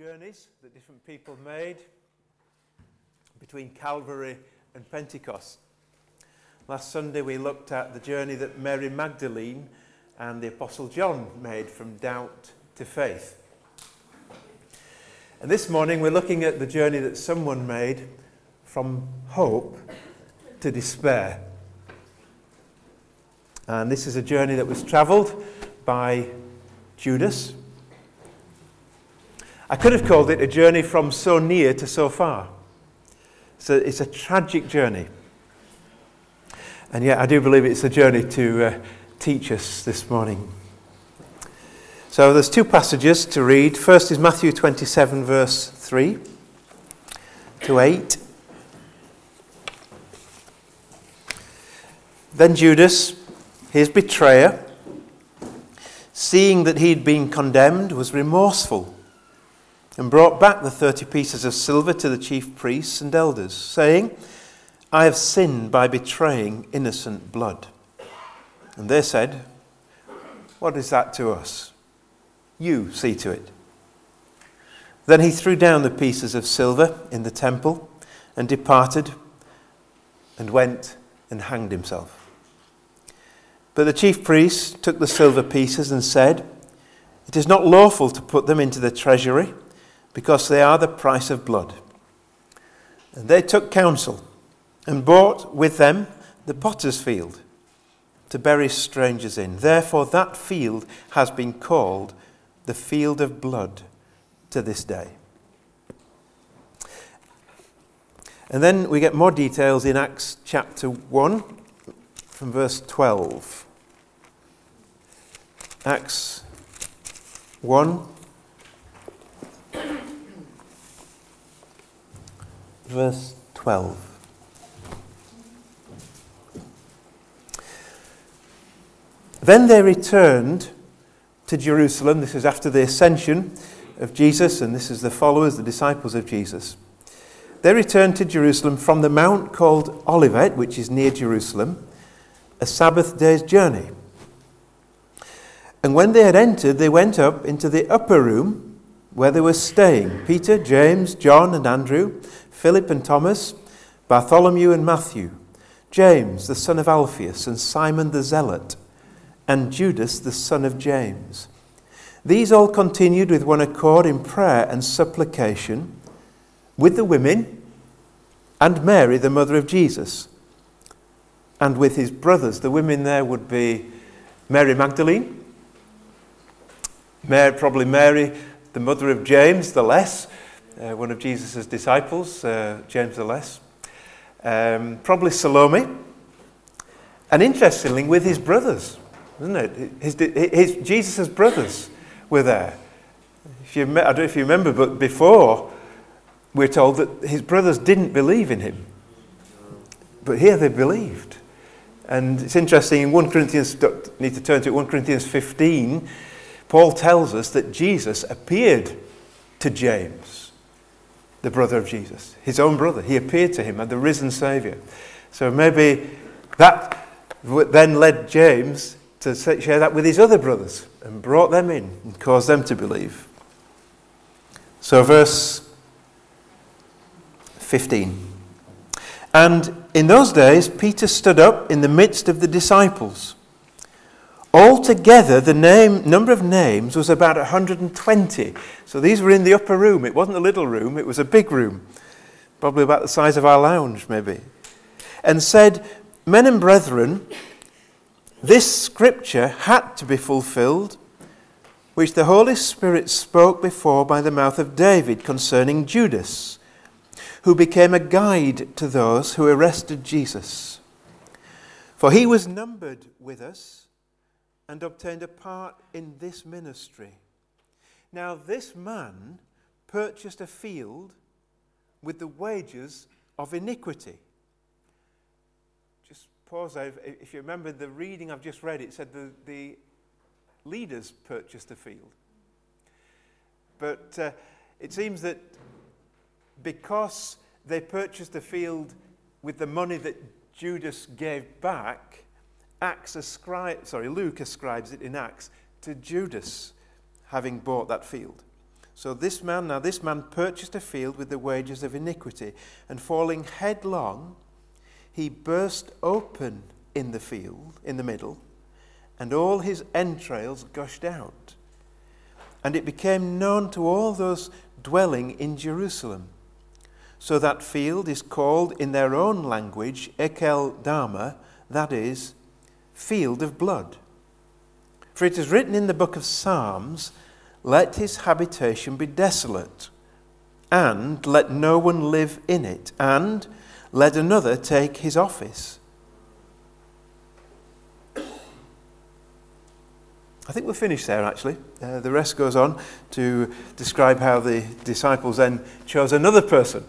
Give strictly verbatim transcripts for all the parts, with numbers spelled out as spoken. journeys that different people made between Calvary and Pentecost. Last Sunday we looked at the journey that Mary Magdalene and the Apostle John made from doubt to faith. And this morning we're looking at the journey that someone made from hope to despair. And this is a journey that was travelled by Judas. I could have called it a journey from so near to so far. So it's a tragic journey. And yet I do believe it's a journey to uh, teach us this morning. So there's two passages to read. First is Matthew twenty-seven, verse three to eight. Then Judas, his betrayer, seeing that he'd been condemned, was remorseful and brought back the thirty pieces of silver to the chief priests and elders, saying, "I have sinned by betraying innocent blood." And they said, "What is that to us? You see to it." Then he threw down the pieces of silver in the temple and departed and went and hanged himself. But the chief priests took the silver pieces and said, "It is not lawful to put them into the treasury because they are the price of blood." And they took counsel and bought with them the potter's field to bury strangers in. Therefore that field has been called the field of blood to this day. And then we get more details in Acts chapter one from verse twelve. Acts one verse twelve. Then they returned to Jerusalem. This is after the ascension of Jesus, and this is the followers, the disciples of Jesus. They returned to Jerusalem from the mount called Olivet, which is near Jerusalem, a Sabbath day's journey. And when they had entered, they went up into the upper room where they were staying, Peter, James, John and Andrew, Philip and Thomas, Bartholomew and Matthew, James the son of Alphaeus and Simon the Zealot, and Judas, the son of James. These all continued with one accord in prayer and supplication with the women and Mary, the mother of Jesus, and with his brothers. The women there would be Mary Magdalene, Mary, probably Mary, the mother of James the Less, uh, one of Jesus' disciples, uh, James the Less, um, probably Salome, and interestingly, with his brothers. Isn't it? His, his, Jesus' brothers were there. If you, I don't know if you remember, but before we're told that his brothers didn't believe in him. But here they believed. And it's interesting, in First Corinthians, need to turn to it, First Corinthians fifteen, Paul tells us that Jesus appeared to James, the brother of Jesus, his own brother. He appeared to him as the risen Saviour. So maybe that then led James to share that with his other brothers and brought them in and caused them to believe. So verse fifteen. And in those days Peter stood up in the midst of the disciples. Altogether the name number of names was about one hundred twenty. So these were in the upper room. It wasn't a little room, it was a big room. Probably about the size of our lounge maybe. And said, "Men and brethren, this scripture had to be fulfilled, which the Holy Spirit spoke before by the mouth of David concerning Judas, who became a guide to those who arrested Jesus. For he was numbered with us and obtained a part in this ministry. Now this man purchased a field with the wages of iniquity." Pause there. If you remember the reading I've just read, it said the, the leaders purchased a field. But uh, it seems that because they purchased a field with the money that Judas gave back, Acts ascribe, sorry, Luke ascribes it in Acts to Judas having bought that field. So this man, now this man purchased a field with the wages of iniquity, and falling headlong, he burst open in the field, in the middle, and all his entrails gushed out. And it became known to all those dwelling in Jerusalem. So that field is called in their own language Akeldama, that is, field of blood. For it is written in the book of Psalms, let his habitation be desolate, and let no one live in it, and let another take his office. I think we'll finish there, actually. Uh, the rest goes on to describe how the disciples then chose another person,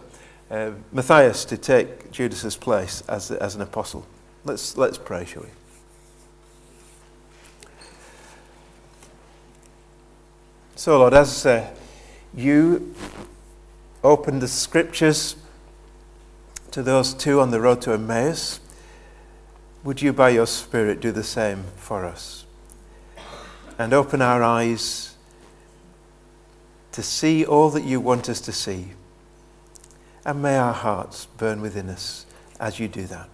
uh, Matthias, to take Judas's place as, as an apostle. Let's, let's pray, shall we? So, Lord, as uh, you opened the scriptures to those two on the road to Emmaus, would you by your Spirit do the same for us? And open our eyes to see all that you want us to see. And may our hearts burn within us as you do that.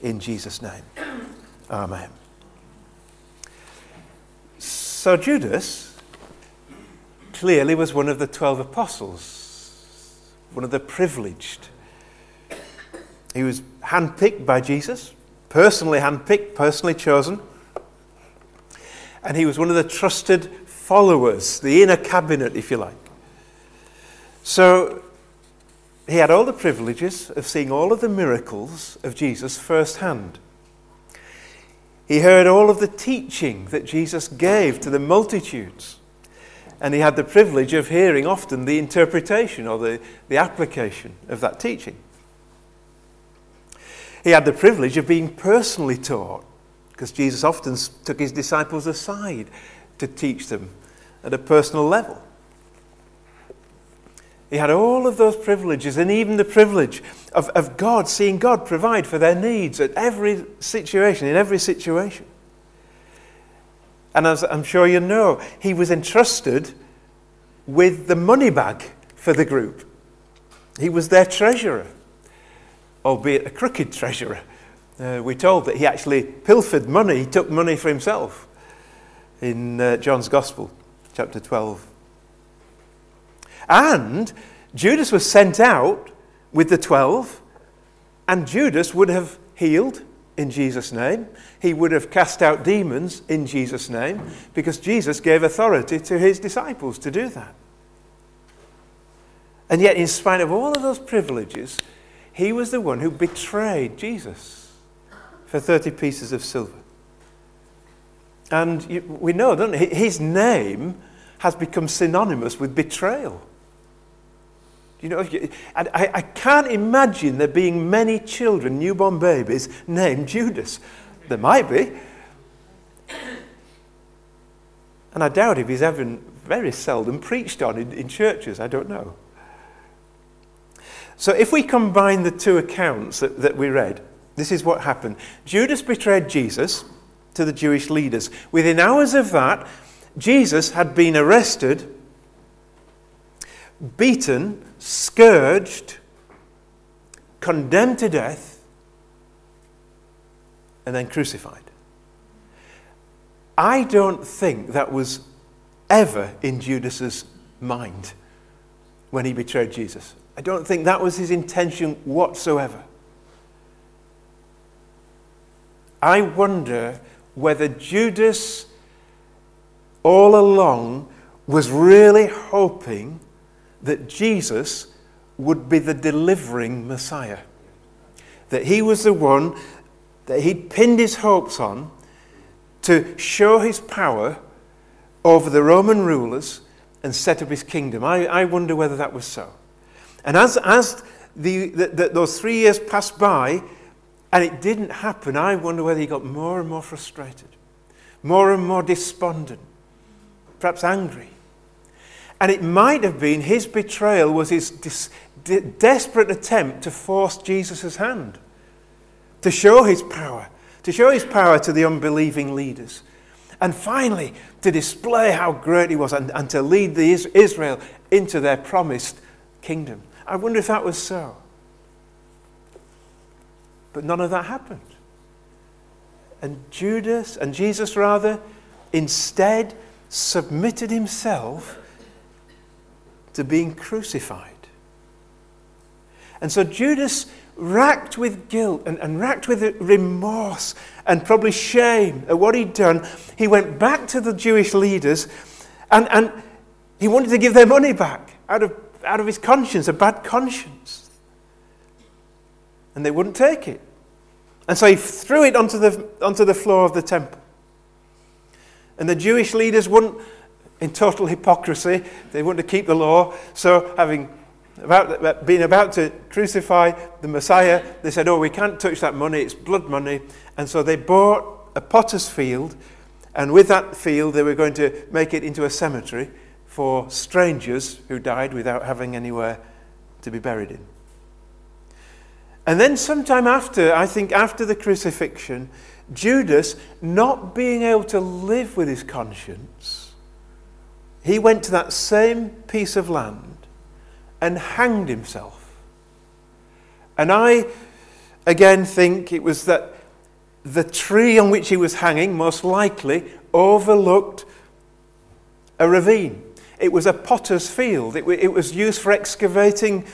In Jesus' name. Amen. So Judas clearly was one of the twelve apostles, one of the privileged. He was handpicked by Jesus, personally handpicked, personally chosen. And he was one of the trusted followers, the inner cabinet, if you like. So he had all the privileges of seeing all of the miracles of Jesus firsthand. He heard all of the teaching that Jesus gave to the multitudes. And he had the privilege of hearing often the interpretation or the, the application of that teaching. He had the privilege of being personally taught, because Jesus often took his disciples aside to teach them at a personal level. He had all of those privileges, and even the privilege of, of God, seeing God provide for their needs at every situation, in every situation. And as I'm sure you know, he was entrusted with the money bag for the group. He was their treasurer, albeit a crooked treasurer. Uh, we're told that he actually pilfered money, he took money for himself in uh, John's Gospel, chapter twelve. And Judas was sent out with the twelve, and Judas would have healed in Jesus' name. He would have cast out demons in Jesus' name, because Jesus gave authority to his disciples to do that. And yet, in spite of all of those privileges, he was the one who betrayed Jesus for thirty pieces of silver. And you, we know, don't we? His name has become synonymous with betrayal. You know, I, I can't imagine there being many children, newborn babies, named Judas. There might be. And I doubt if he's ever very seldom preached on in, in churches. I don't know. So if we combine the two accounts that, that we read, this is what happened. Judas betrayed Jesus to the Jewish leaders. Within hours of that, Jesus had been arrested, beaten, scourged, condemned to death, and then crucified. I don't think that was ever in Judas's mind when he betrayed Jesus. I don't think that was his intention whatsoever. I wonder whether Judas all along was really hoping that Jesus would be the delivering Messiah. That he was the one that he'd pinned his hopes on to show his power over the Roman rulers and set up his kingdom. I, I wonder whether that was so. And as, as the, the, the, those three years passed by, and it didn't happen, I wonder whether he got more and more frustrated, more and more despondent, perhaps angry. And it might have been his betrayal was his dis- de- desperate attempt to force Jesus' hand, to show his power, to show his power to the unbelieving leaders. And finally, to display how great he was and, and to lead the Israel into their promised kingdom. I wonder if that was so. But none of that happened. And Judas, and Jesus rather, instead submitted himself to being crucified. And so Judas, racked with guilt and, and racked with remorse and probably shame at what he'd done, he went back to the Jewish leaders and, and he wanted to give their money back out of, out of his conscience, a bad conscience. And they wouldn't take it. And so he threw it onto the, onto the floor of the temple. And the Jewish leaders wouldn't, in total hypocrisy, they wanted to keep the law, so having about being about to crucify the Messiah, they said, oh, we can't touch that money, it's blood money. And so they bought a potter's field, and with that field they were going to make it into a cemetery for strangers who died without having anywhere to be buried in. And then sometime after, I think after the crucifixion, Judas, not being able to live with his conscience, he went to that same piece of land and hanged himself. And I, again, think it was that the tree on which he was hanging most likely overlooked a ravine. It was a potter's field. It, it was used for excavating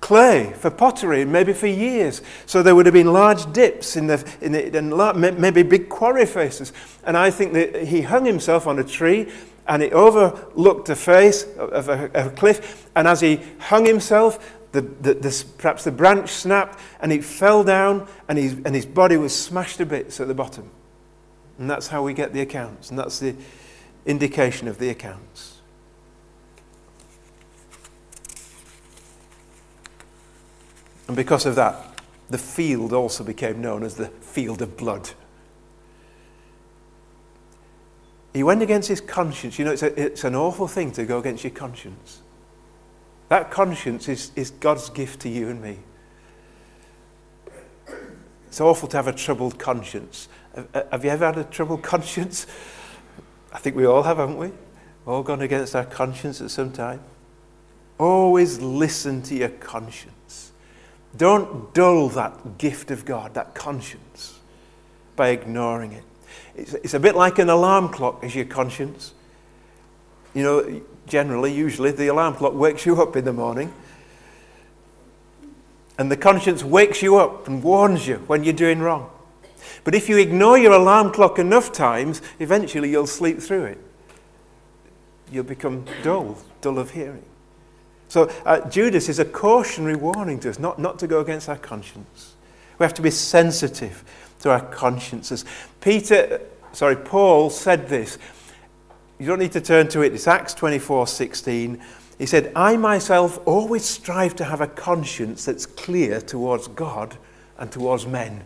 clay, for pottery, maybe for years. So there would have been large dips in the, in the and large, maybe big quarry faces. And I think that he hung himself on a tree, and it overlooked the face of a, of a cliff. And as he hung himself, the, the, the, perhaps the branch snapped, and he fell down, and his, and his body was smashed to bits at the bottom. And that's how we get the accounts, and that's the indication of the accounts. And because of that, the field also became known as the field of blood. He went against his conscience. You know, it's, a, it's an awful thing to go against your conscience. That conscience is, is God's gift to you and me. It's awful to have a troubled conscience. Have you ever had a troubled conscience? I think we all have, haven't we? All gone against our conscience at some time. Always listen to your conscience. Don't dull that gift of God, that conscience, by ignoring it. It's a bit like an alarm clock is your conscience. You know, generally, usually, the alarm clock wakes you up in the morning. And the conscience wakes you up and warns you when you're doing wrong. But if you ignore your alarm clock enough times, eventually you'll sleep through it. You'll become dull, dull of hearing. So uh, Judas is a cautionary warning to us not, not to go against our conscience. We have to be sensitive to our consciences. Peter, sorry, Paul said this. You don't need to turn to it. It's Acts twenty-four sixteen. He said, I myself always strive to have a conscience that's clear towards God and towards men.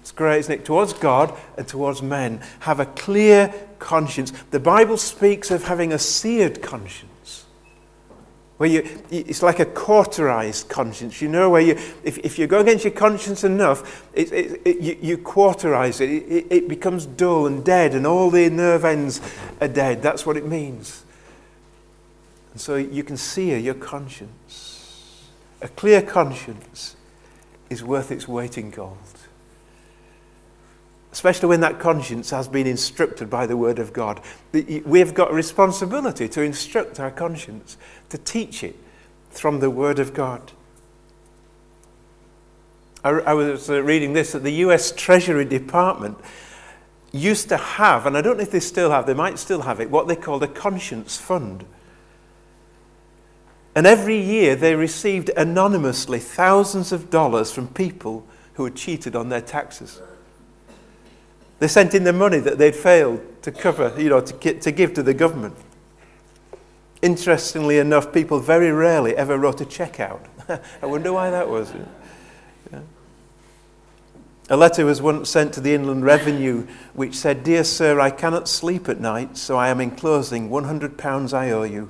It's great, isn't it? Towards God and towards men. Have a clear conscience. The Bible speaks of having a seared conscience. Where you, it's like a cauterized conscience, you know, where you, if, if you go against your conscience enough, it, it, it, you, you cauterize it. It, it, it becomes dull and dead, and all the nerve ends are dead. That's what it means. And so you can sear your conscience. A clear conscience is worth its weight in gold. Especially when that conscience has been instructed by the Word of God. We've got a responsibility to instruct our conscience, to teach it from the Word of God. I, I was reading this, that the U S Treasury Department used to have, and I don't know if they still have, they might still have it, what they called a conscience fund. And every year they received anonymously thousands of dollars from people who had cheated on their taxes. They sent in the money that they'd failed to cover, you know, to, to give to the government. Interestingly enough, people very rarely ever wrote a check out. I wonder why that was. Yeah. A letter was once sent to the Inland Revenue which said, Dear sir, I cannot sleep at night, so I am enclosing one hundred pounds I owe you.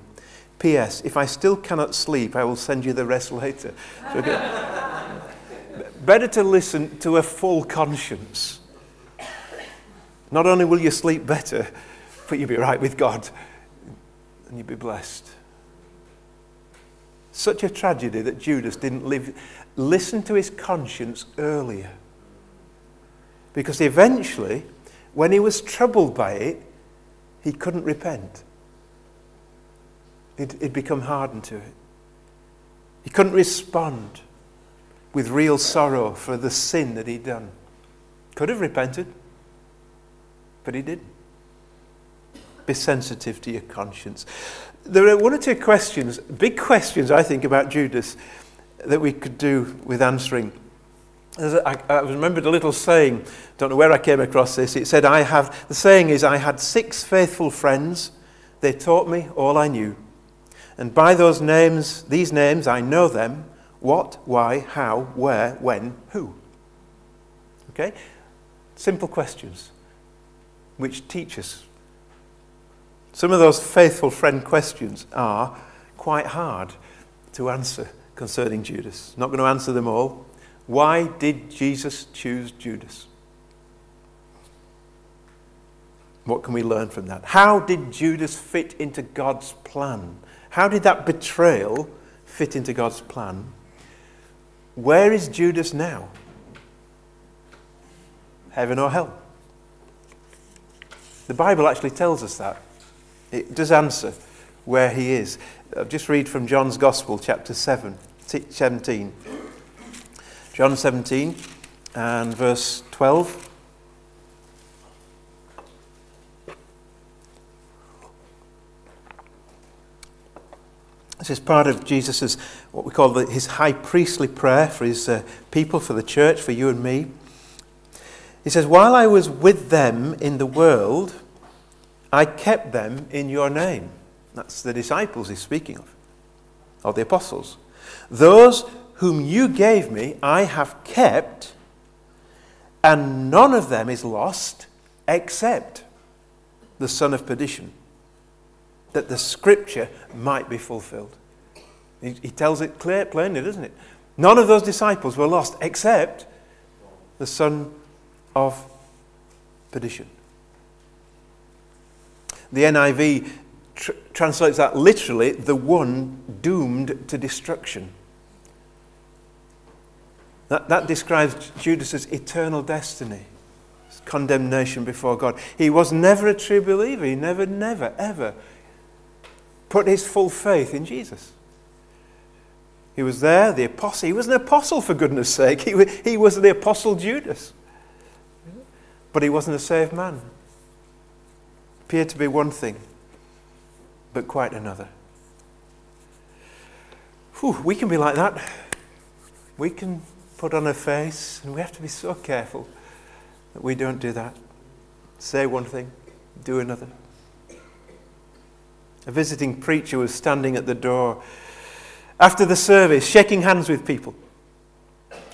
P S If I still cannot sleep, I will send you the rest later. So, better to listen to a full conscience Not only will you sleep better, but you'll be right with God and you'll be blessed. Such a tragedy that Judas didn't live, listen to his conscience earlier. Because eventually, when he was troubled by it, he couldn't repent. He'd, he'd become hardened to it. He couldn't respond with real sorrow for the sin that he'd done. Could have repented, but he didn't. Be sensitive to your conscience. There are one or two questions, big questions, I think, about Judas that we could do with answering. I, I remembered a little saying, don't know where I came across this. It said, I have, the saying is, I had six faithful friends. They taught me all I knew. And by those names, these names, I know them. What, why, how, where, when, who? Okay? Simple questions which teach us. Some of those faithful friend questions are quite hard to answer concerning Judas. Not going to answer them all. Why did Jesus choose Judas? What can we learn from that? How did Judas fit into God's plan? How did that betrayal fit into God's plan? Where is Judas now? Heaven or hell? The Bible actually tells us that. It does answer where he is. I'll just read from John's Gospel, chapter seven, seventeen. John seventeen and verse twelve. This is part of Jesus' what we call the, his high priestly prayer for his uh, people, for the church, for you and me. He says, while I was with them in the world, I kept them in your name. That's the disciples he's speaking of, or the apostles. Those whom you gave me, I have kept, and none of them is lost except the son of perdition, that the scripture might be fulfilled. He, he tells it clear, plainly, doesn't it? None of those disciples were lost except the son of perdition. The N I V tr- translates that literally, the one doomed to destruction. That, that describes Judas' eternal destiny, his condemnation before God. He was never a true believer. He never, never, ever put his full faith in Jesus. He was there, the apostle. He was an apostle, for goodness sake. He was, he was the apostle Judas. But he wasn't a saved man. Appeared to be one thing, but quite another. Whew, we can be like that. We can put on a face, and we have to be so careful that we don't do that. Say one thing, do another. A visiting preacher was standing at the door after the service, shaking hands with people.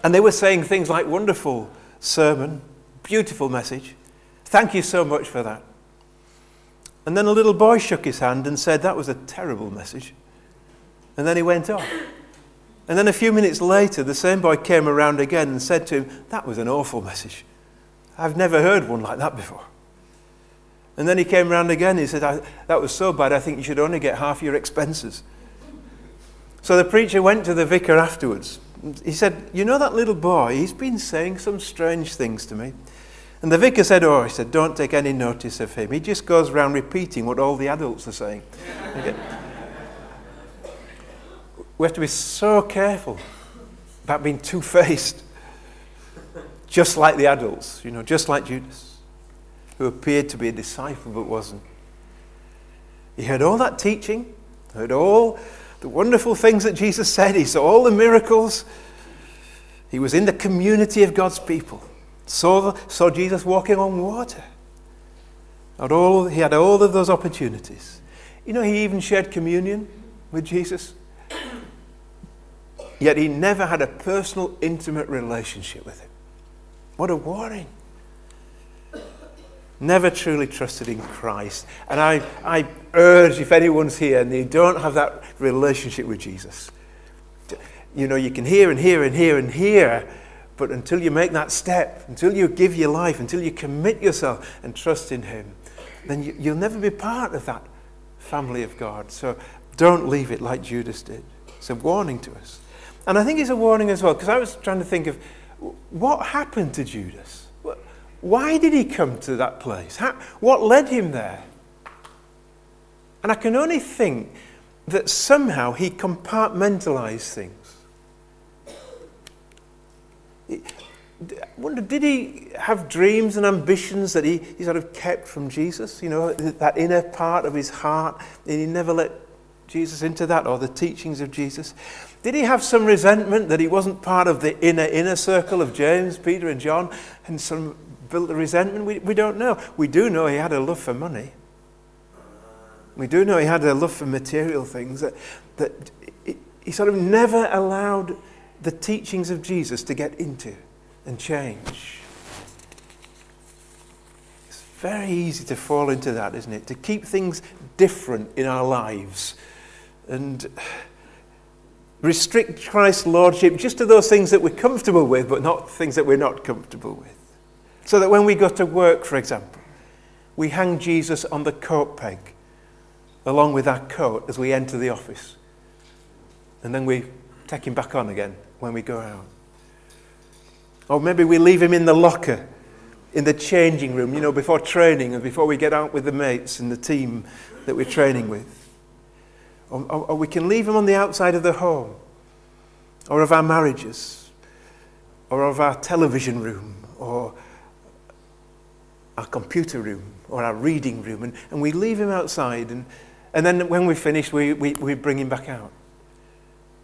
And they were saying things like, wonderful sermon, beautiful message. Thank you so much for that. And then a little boy shook his hand and said, that was a terrible message. And then he went off. And then a few minutes later, the same boy came around again and said to him, that was an awful message. I've never heard one like that before. And then he came around again and he said, I, that was so bad, I think you should only get half your expenses. So the preacher went to the vicar afterwards. He said, you know that little boy, he's been saying some strange things to me. And the vicar said, oh, he said, don't take any notice of him. He just goes around repeating what all the adults are saying. Okay. We have to be so careful about being two-faced, just like the adults, you know, just like Judas, who appeared to be a disciple but wasn't. He heard all that teaching, heard all the wonderful things that Jesus said, he saw all the miracles, he was in the community of God's people, saw, saw Jesus walking on water. Had all, he had all of those opportunities. You know, he even shared communion with Jesus. Yet he never had a personal, intimate relationship with him. What a warning. Never truly trusted in Christ. And I, I urge, if anyone's here and they don't have that relationship with Jesus, you know, you can hear and hear and hear and hear, But until you make that step, until you give your life, until you commit yourself and trust in him, then you, you'll never be part of that family of God. So don't leave it like Judas did. It's a warning to us. And I think it's a warning as well, because I was trying to think of what happened to Judas. Why did he come to that place? How, what led him there? And I can only think that somehow he compartmentalized things. I wonder, did he have dreams and ambitions that he, he sort of kept from Jesus? You know, that inner part of his heart, and he never let Jesus into that, or the teachings of Jesus. Did he have some resentment that he wasn't part of the inner, inner circle of James, Peter and John, and some built a resentment? We, we don't know. We do know he had a love for money. We do know he had a love for material things, that, that he, he sort of never allowed the teachings of Jesus to get into and change. It's very easy to fall into that, isn't it? To keep things different in our lives and restrict Christ's lordship just to those things that we're comfortable with, but not things that we're not comfortable with. So that when we go to work, for example, we hang Jesus on the coat peg along with our coat as we enter the office. And then we take him back on again when we go out. Or maybe we leave him in the locker, in the changing room, you know, before training and before we get out with the mates and the team that we're training with. Or, or, or we can leave him on the outside of the home, or of our marriages, or of our television room, or our computer room, or our reading room, and, and we leave him outside, and, and then when we finish, we, we, we bring him back out.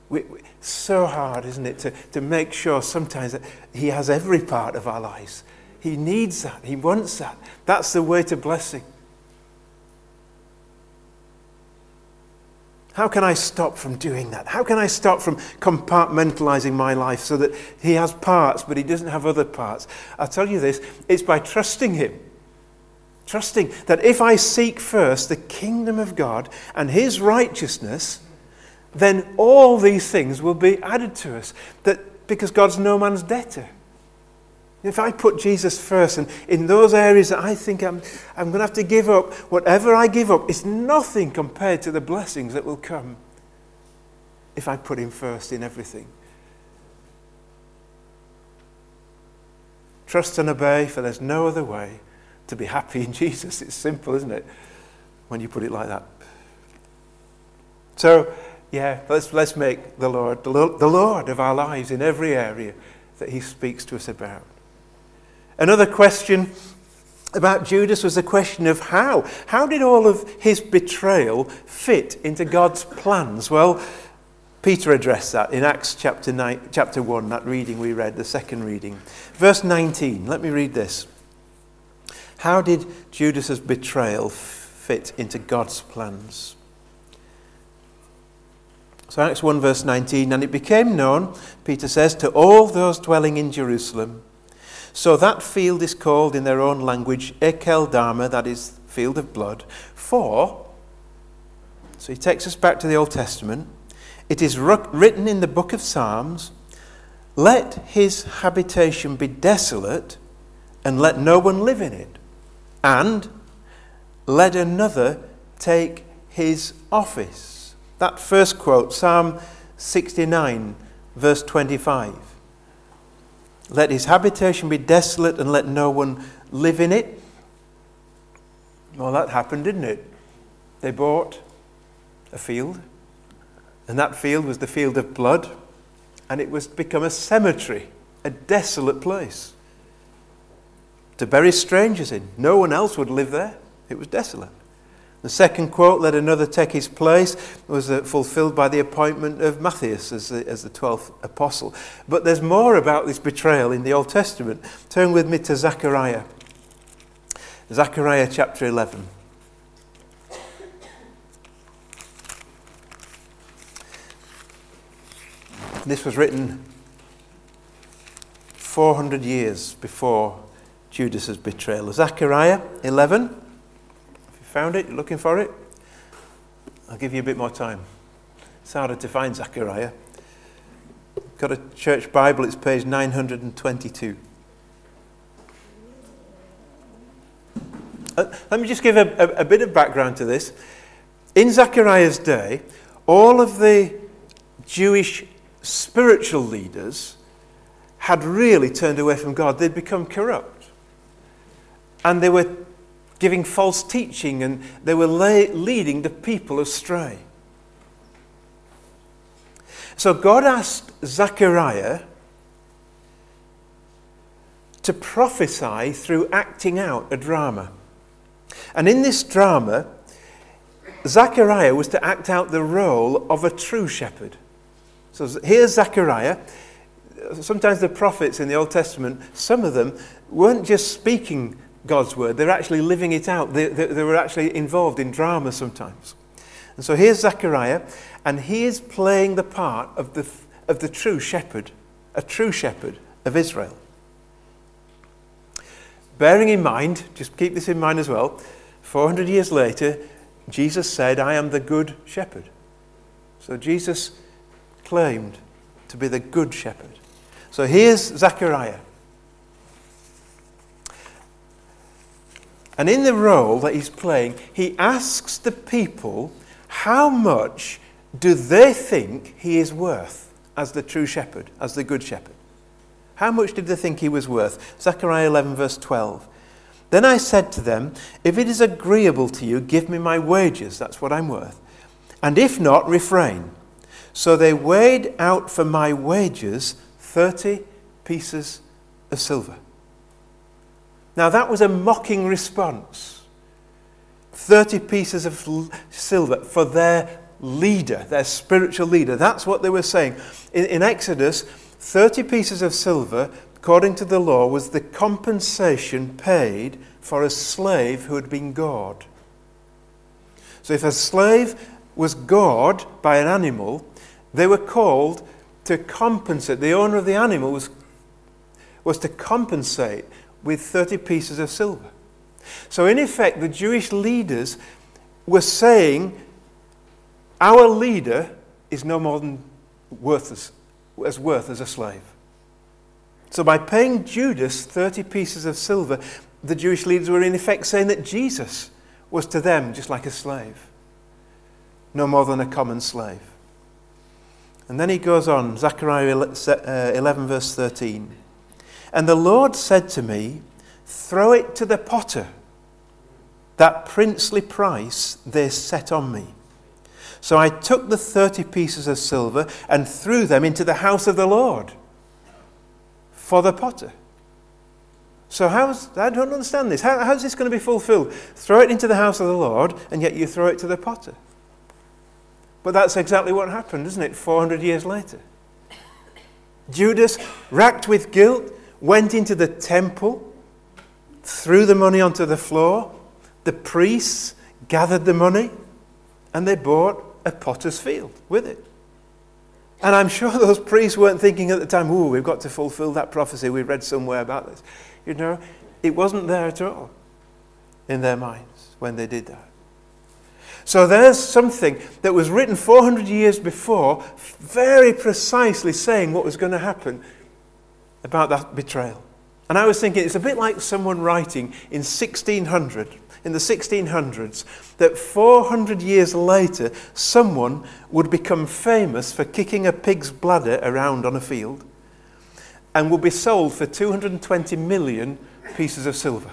We, we, so hard, isn't it, to, to make sure sometimes that he has every part of our lives. He needs that. He wants that. That's the way to blessing. How can I stop from doing that? How can I stop from compartmentalizing my life so that he has parts but he doesn't have other parts? I'll tell you this, it's by trusting him. Trusting that if I seek first the kingdom of God and his righteousness, then all these things will be added to us, that because God's no man's debtor. If I put Jesus first, and in those areas that I think I'm, I'm going to have to give up, whatever I give up, it's nothing compared to the blessings that will come if I put him first in everything. Trust and obey, for there's no other way to be happy in Jesus. It's simple, isn't it, when you put it like that? So, yeah, let's let's make the Lord the Lord of our lives in every area that he speaks to us about. Another question about Judas was the question of how. How did all of his betrayal fit into God's plans? Well, Peter addressed that in Acts chapter nine, chapter one, that reading we read, the second reading. Verse nineteen, let me read this. How did Judas's betrayal fit into God's plans? So Acts one verse nineteen, and it became known, Peter says, to all those dwelling in Jerusalem. So that field is called in their own language, Akeldama, that is, field of blood. For, so he takes us back to the Old Testament, it is written in the book of Psalms, let his habitation be desolate, and let no one live in it, and let another take his office. That first quote, Psalm sixty-nine, verse twenty-five. Let his habitation be desolate and let no one live in it. Well, that happened, didn't it? They bought a field, and that field was the field of blood, and it was become a cemetery, a desolate place to bury strangers in. No one else would live there. It was desolate. The second quote, let another take his place, was uh, fulfilled by the appointment of Matthias as the, as the twelfth apostle. But there's more about this betrayal in the Old Testament. Turn with me to Zechariah. Zechariah chapter eleven. This was written four hundred years before Judas's betrayal. Zechariah eleven. Found it? You're looking for it? I'll give you a bit more time. It's harder to find Zechariah. got a church Bible, it's page nine hundred twenty-two. Uh, let me just give a, a, a bit of background to this. In Zechariah's day, all of the Jewish spiritual leaders had really turned away from God. They'd become corrupt. And they were giving false teaching, and they were la- leading the people astray. So God asked Zechariah to prophesy through acting out a drama. And in this drama, Zechariah was to act out the role of a true shepherd. So here's Zechariah. Sometimes the prophets in the Old Testament, some of them weren't just speaking God's word, they're actually living it out. They, they, they were actually involved in drama sometimes. And so here's Zechariah, and he is playing the part of the of the true shepherd, a true shepherd of Israel. Bearing in mind, just keep this in mind as well, four hundred years later, Jesus said, I am the good shepherd. So Jesus claimed to be the good shepherd. So here's Zechariah. And in the role that he's playing, he asks the people, how much do they think he is worth as the true shepherd, as the good shepherd? How much did they think he was worth? Zechariah eleven verse twelve. Then I said to them, if it is agreeable to you, give me my wages, that's what I'm worth. And if not, refrain. So they weighed out for my wages thirty pieces of silver. Now that was a mocking response. thirty pieces of silver for their leader, their spiritual leader. That's what they were saying. In, in Exodus, thirty pieces of silver, according to the law, was the compensation paid for a slave who had been gored. So if a slave was gored by an animal, they were called to compensate. The owner of the animal was, was to compensate with thirty pieces of silver. So in effect, the Jewish leaders were saying, our leader is no more than worthless, as worth as a slave. So by paying Judas thirty pieces of silver, the Jewish leaders were in effect saying that Jesus was to them just like a slave, no more than a common slave. And then he goes on, Zechariah eleven verse thirteen. And the Lord said to me, throw it to the potter, that princely price they set on me. So I took the thirty pieces of silver and threw them into the house of the Lord for the potter. So how's, I don't understand this. How, how's this going to be fulfilled? Throw it into the house of the Lord, and yet you throw it to the potter. But that's exactly what happened, isn't it, four hundred years later? Judas, racked with guilt, went into the temple, threw the money onto the floor. The priests gathered the money, and they bought a potter's field with it. And I'm sure those priests weren't thinking at the time, ooh, we've got to fulfill that prophecy we read somewhere about this. You know, it wasn't there at all in their minds when they did that. So there's something that was written four hundred years before, very precisely saying what was going to happen about that betrayal. And I was thinking, it's a bit like someone writing in sixteen hundred, in the sixteen hundreds, that four hundred years later, someone would become famous for kicking a pig's bladder around on a field and would be sold for two hundred twenty million pieces of silver.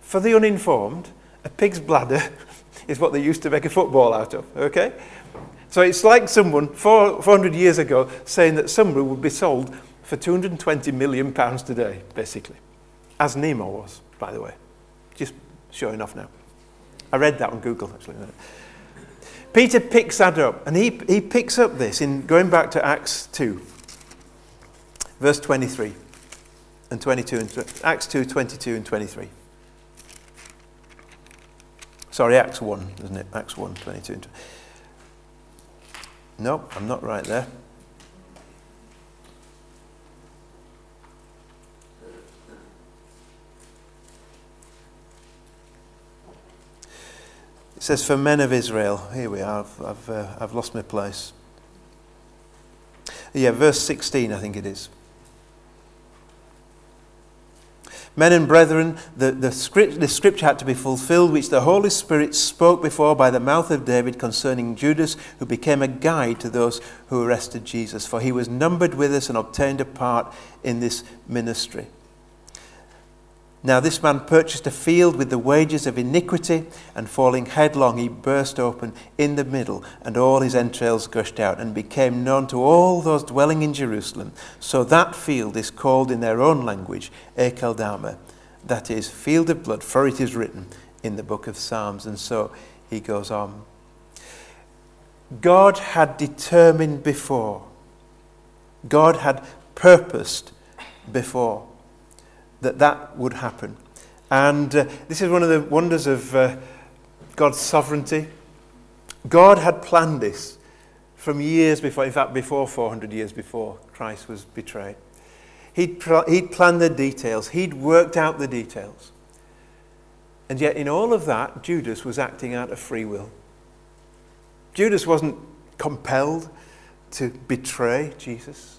For the uninformed, a pig's bladder is what they used to make a football out of, okay? So it's like someone four hundred years ago saying that someone would be sold for two hundred twenty million pounds today, basically. As Nemo was, by the way. Just showing off now. I read that on Google, actually. Peter picks that up, and he, he picks up this in going back to Acts two, verse twenty-three and twenty-two, and Acts two, twenty-two and twenty-three. Sorry, Acts one, isn't it? Acts one, twenty-two and twenty-three. No, I'm not right there. It says, for men of Israel, here we are, I've, I've, uh, I've lost my place. yeah, verse sixteen, I think it is. Men and brethren, the, the, script, the scripture had to be fulfilled, which the Holy Spirit spoke before by the mouth of David concerning Judas, who became a guide to those who arrested Jesus. For he was numbered with us and obtained a part in this ministry. Now this man purchased a field with the wages of iniquity, and falling headlong he burst open in the middle, and all his entrails gushed out, and became known to all those dwelling in Jerusalem. So that field is called in their own language, Akeldama, that is, field of blood, for it is written in the book of Psalms. And so he goes on. God had determined before, God had purposed before, that that would happen. And uh, this is one of the wonders of uh, God's sovereignty. God had planned this from years before, in fact before four hundred years before Christ was betrayed. He'd, pl- he'd planned the details, he'd worked out the details. And yet in all of that, Judas was acting out of free will. Judas wasn't compelled to betray Jesus.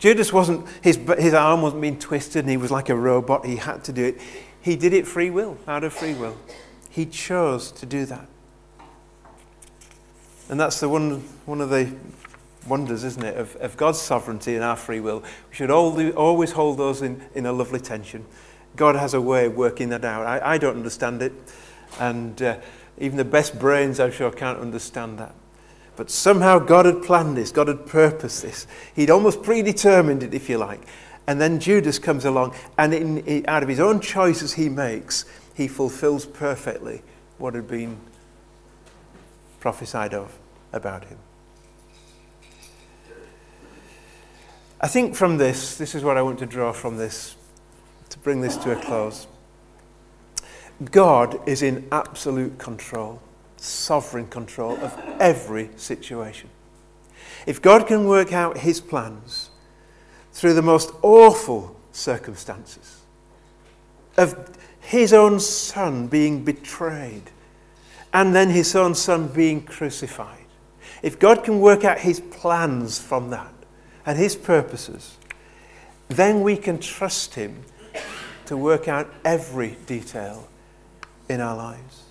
Judas wasn't, his, his arm wasn't being twisted and he was like a robot, he had to do it. He did it free will, out of free will. He chose to do that. And that's the one, one of the wonders, isn't it, of, of God's sovereignty and our free will. We should all do, always hold those in, in a lovely tension. God has a way of working that out. I, I don't understand it, and uh, even the best brains, I'm sure, can't understand that. But somehow God had planned this, God had purposed this. He'd almost predetermined it, if you like. And then Judas comes along, and in, in, out of his own choices he makes, he fulfills perfectly what had been prophesied of about him. I think from this, this is what I want to draw from this, to bring this to a close. God is in absolute control. Sovereign control of every situation. If God can work out his plans through the most awful circumstances, of his own son being betrayed and then his own son being crucified, if God can work out his plans from that and his purposes, then we can trust him to work out every detail in our lives.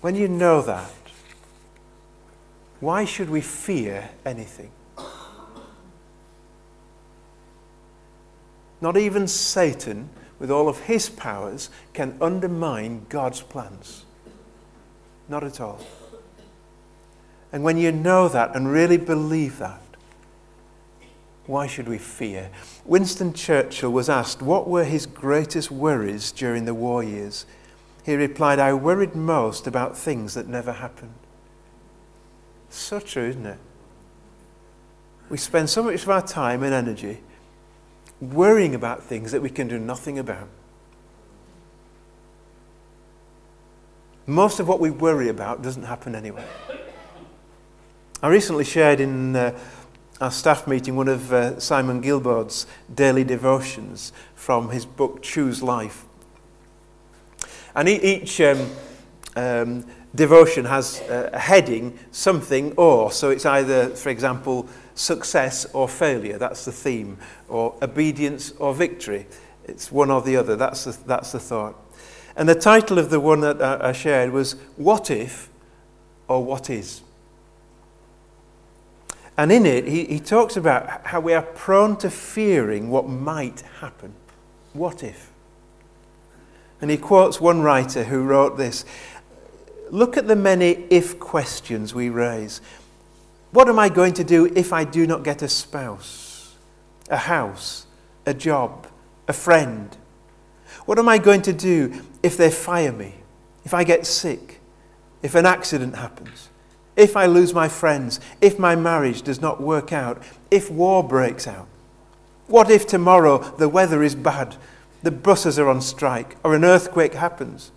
When you know that, why should we fear anything? Not even Satan, with all of his powers, can undermine God's plans. Not at all. And when you know that and really believe that, why should we fear? Winston Churchill was asked what were his greatest worries during the war years. He replied, "I worried most about things that never happened." So true, isn't it? We spend so much of our time and energy worrying about things that we can do nothing about. Most of what we worry about doesn't happen anyway. I recently shared in uh, our staff meeting one of uh, Simon Gilboard's daily devotions from his book, Choose Life. And each um, um, devotion has a heading, something, or. So it's either, for example, success or failure. That's the theme. Or obedience or victory. It's one or the other. That's the, that's the thought. And the title of the one that I shared was, What If or What Is? And in it, he, he talks about how we are prone to fearing what might happen. What if? And he quotes one writer who wrote this. Look at the many if questions we raise. What am I going to do if I do not get a spouse, a house, a job, a friend? What am I going to do if they fire me, if I get sick, if an accident happens, if I lose my friends, if my marriage does not work out, if war breaks out? What if tomorrow the weather is bad? The buses are on strike, or an earthquake happens?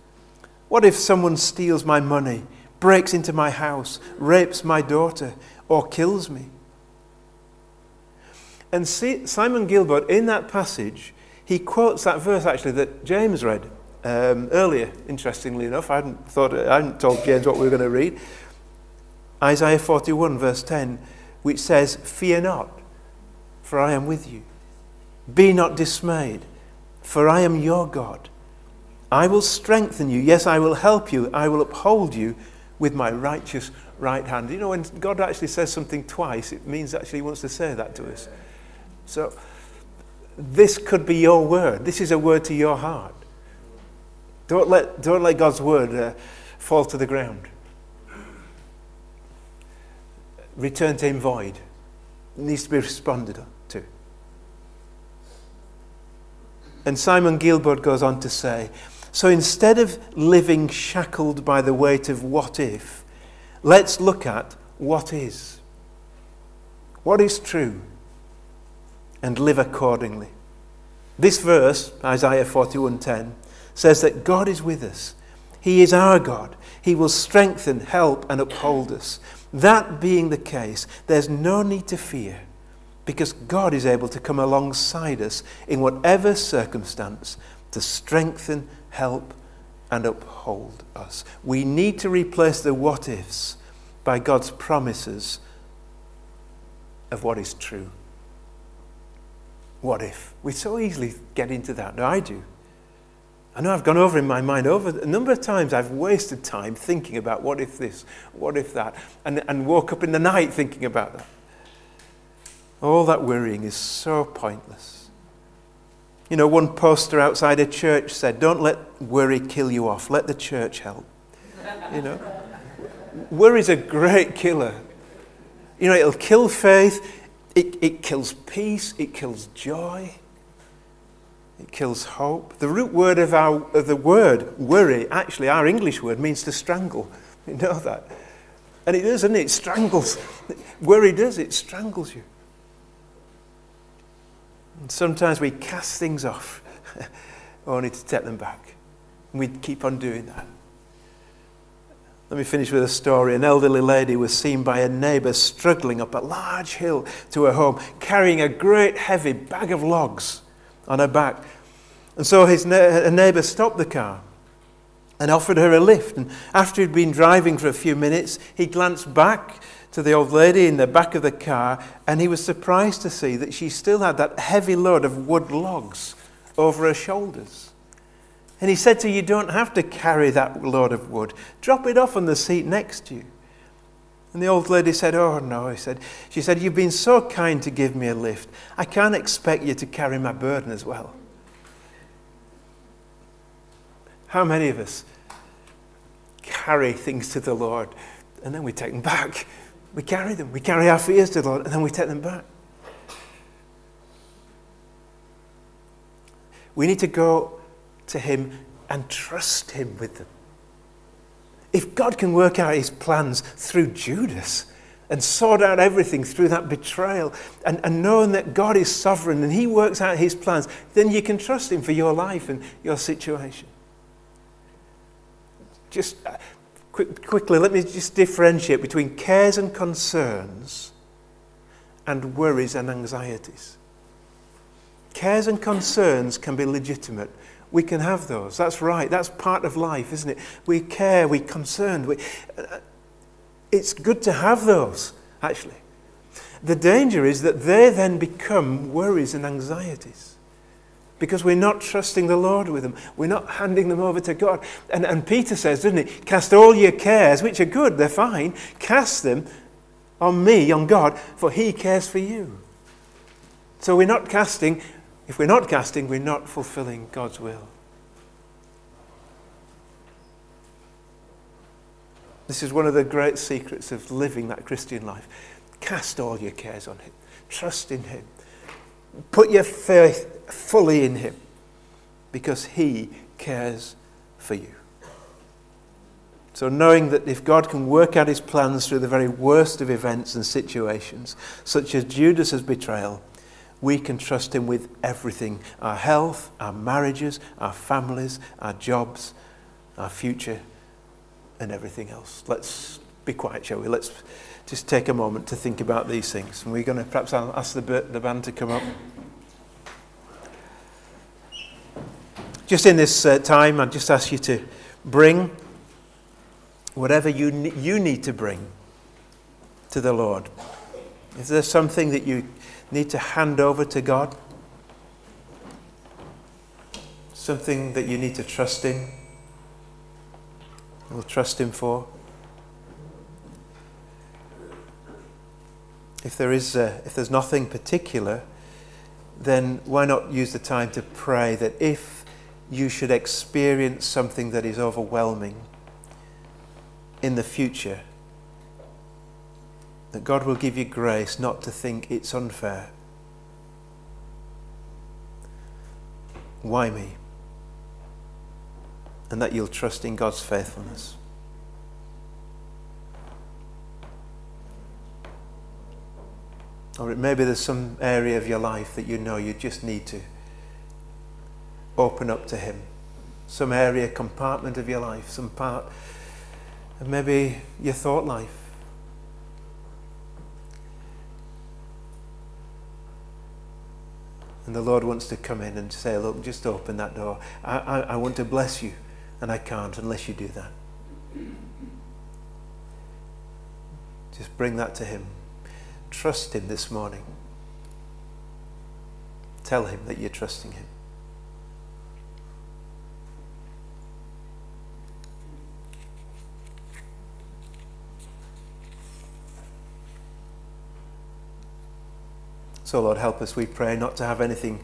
What if someone steals my money, breaks into my house, rapes my daughter, or kills me? And see, Simon Gilbert, in that passage, he quotes that verse actually that James read um, earlier, interestingly enough. I hadn't, thought, I hadn't told James what we were going to read. Isaiah forty-one, verse ten, which says, "Fear not, for I am with you. Be not dismayed, for I am your God. I will strengthen you. Yes, I will help you. I will uphold you with my righteous right hand." You know, when God actually says something twice, it means actually he wants to say that to us. So this could be your word. This is a word to your heart. Don't let, don't let God's word uh, fall to the ground. Return to him void. It needs to be responded to. And Simon Gilbert goes on to say, so instead of living shackled by the weight of what if, let's look at what is. What is true? And live accordingly. This verse, Isaiah forty-one ten, says that God is with us. He is our God. He will strengthen, help, and uphold us. That being the case, there's no need to fear, because God is able to come alongside us in whatever circumstance to strengthen, help, and uphold us. We need to replace the what-ifs by God's promises of what is true. What if? We so easily get into that. No, I do. I know I've gone over in my mind over a number of times. I've wasted time thinking about what if this, what if that, and, and woke up in the night thinking about that. All that worrying is so pointless. You know, one poster outside a church said, "Don't let worry kill you off. Let the church help." You know, worry's a great killer. You know, it'll kill faith. It, it kills peace. It kills joy. It kills hope. The root word of our of the word worry, actually our English word, means to strangle. You know that. And it doesn't it? It strangles. Worry does, it strangles you. And sometimes we cast things off only to take them back. And we keep on doing that. Let me finish with a story. An elderly lady was seen by a neighbour struggling up a large hill to her home, carrying a great heavy bag of logs on her back. And so his ne- her neighbour stopped the car and offered her a lift. And after he'd been driving for a few minutes, he glanced back to the old lady in the back of the car, and he was surprised to see that she still had that heavy load of wood logs over her shoulders. And he said to her, "You don't have to carry that load of wood. Drop it off on the seat next to you." And the old lady said, "Oh no," he said. She said, "You've been so kind to give me a lift. I can't expect you to carry my burden as well." How many of us carry things to the Lord and then we take them back? We carry them. We carry our fears to the Lord and then we take them back. We need to go to him and trust him with them. If God can work out his plans through Judas and sort out everything through that betrayal and, and knowing that God is sovereign and he works out his plans, then you can trust him for your life and your situation. Just uh, quick, quickly, let me just differentiate between cares and concerns and worries and anxieties. Cares and concerns can be legitimate. We can have those. That's right. That's part of life, isn't it? We care. We're concerned. We, uh, it's good to have those, actually. The danger is that they then become worries and anxieties because we're not trusting the Lord with them. We're not handing them over to God. And, and Peter says, doesn't he, cast all your cares, which are good, they're fine, cast them on me, on God, for he cares for you. So we're not casting... If we're not casting, we're not fulfilling God's will. This is one of the great secrets of living that Christian life. Cast all your cares on him. Trust in him. Put your faith fully in him because he cares for you. So knowing that if God can work out his plans through the very worst of events and situations, such as Judas's betrayal, we can trust him with everything. Our health, our marriages, our families, our jobs, our future, and everything else. Let's be quiet, shall we? Let's just take a moment to think about these things. And we're going to perhaps I'll ask the, the band to come up. Just in this uh, time, I'd just ask you to bring whatever you, ne- you need to bring to the Lord. Is there something that you need to hand over to God? Something that you need to trust in? We'll trust Him for. If there is, uh, if there's nothing particular, then why not use the time to pray that if you should experience something that is overwhelming in the future, that God will give you grace not to think it's unfair. Why me? And that you'll trust in God's faithfulness. Or maybe there's some area of your life that you know you just need to open up to Him. Some area, compartment of your life, some part, and maybe your thought life. And the Lord wants to come in and say, look, just open that door. I, I, I want to bless you, and I can't unless you do that. Just bring that to Him. Trust Him this morning. Tell Him that you're trusting Him. So Lord, help us, we pray, not to have anything,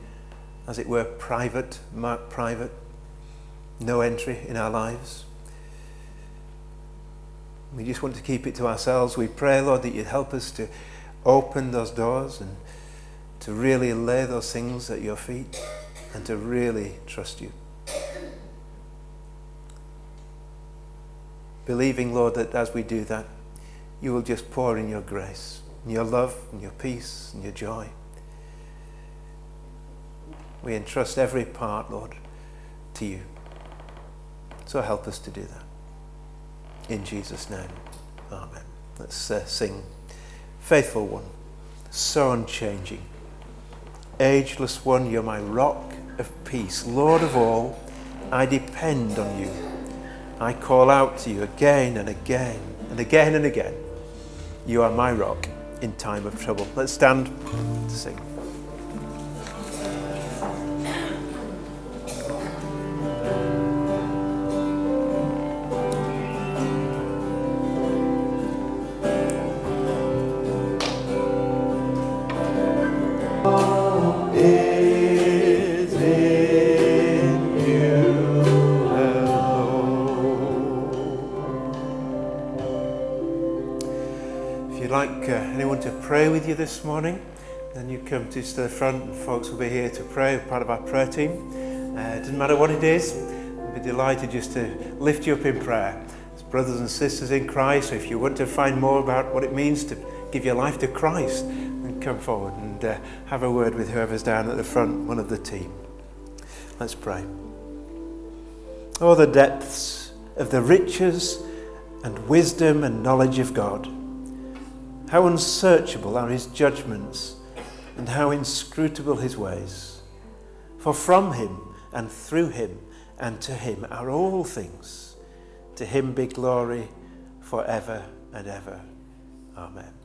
as it were, private, marked private, no entry in our lives. We just want to keep it to ourselves. We pray, Lord, that you'd help us to open those doors and to really lay those things at your feet and to really trust you. Believing, Lord, that as we do that, you will just pour in your grace, and your love, and your peace, and your joy. We entrust every part, Lord, to you. So help us to do that. In Jesus' name, amen. Let's uh, sing. Faithful one, so unchanging, ageless one, you're my rock of peace. Lord of all, I depend on you. I call out to you again and again and again and again. You are my rock in time of trouble. Let's stand to sing. Pray with you this morning, then you come to the front and folks will be here to pray, part of our prayer team. Uh, it doesn't matter what it is, we'll be delighted just to lift you up in prayer as brothers and sisters in Christ. So if you want to find more about what it means to give your life to Christ, then come forward and uh, have a word with whoever's down at the front, one of the team. Let's pray. Oh, the depths of the riches and wisdom and knowledge of God. How unsearchable are his judgments, and how inscrutable his ways. For from him, and through him, and to him are all things. To him be glory forever and ever. Amen.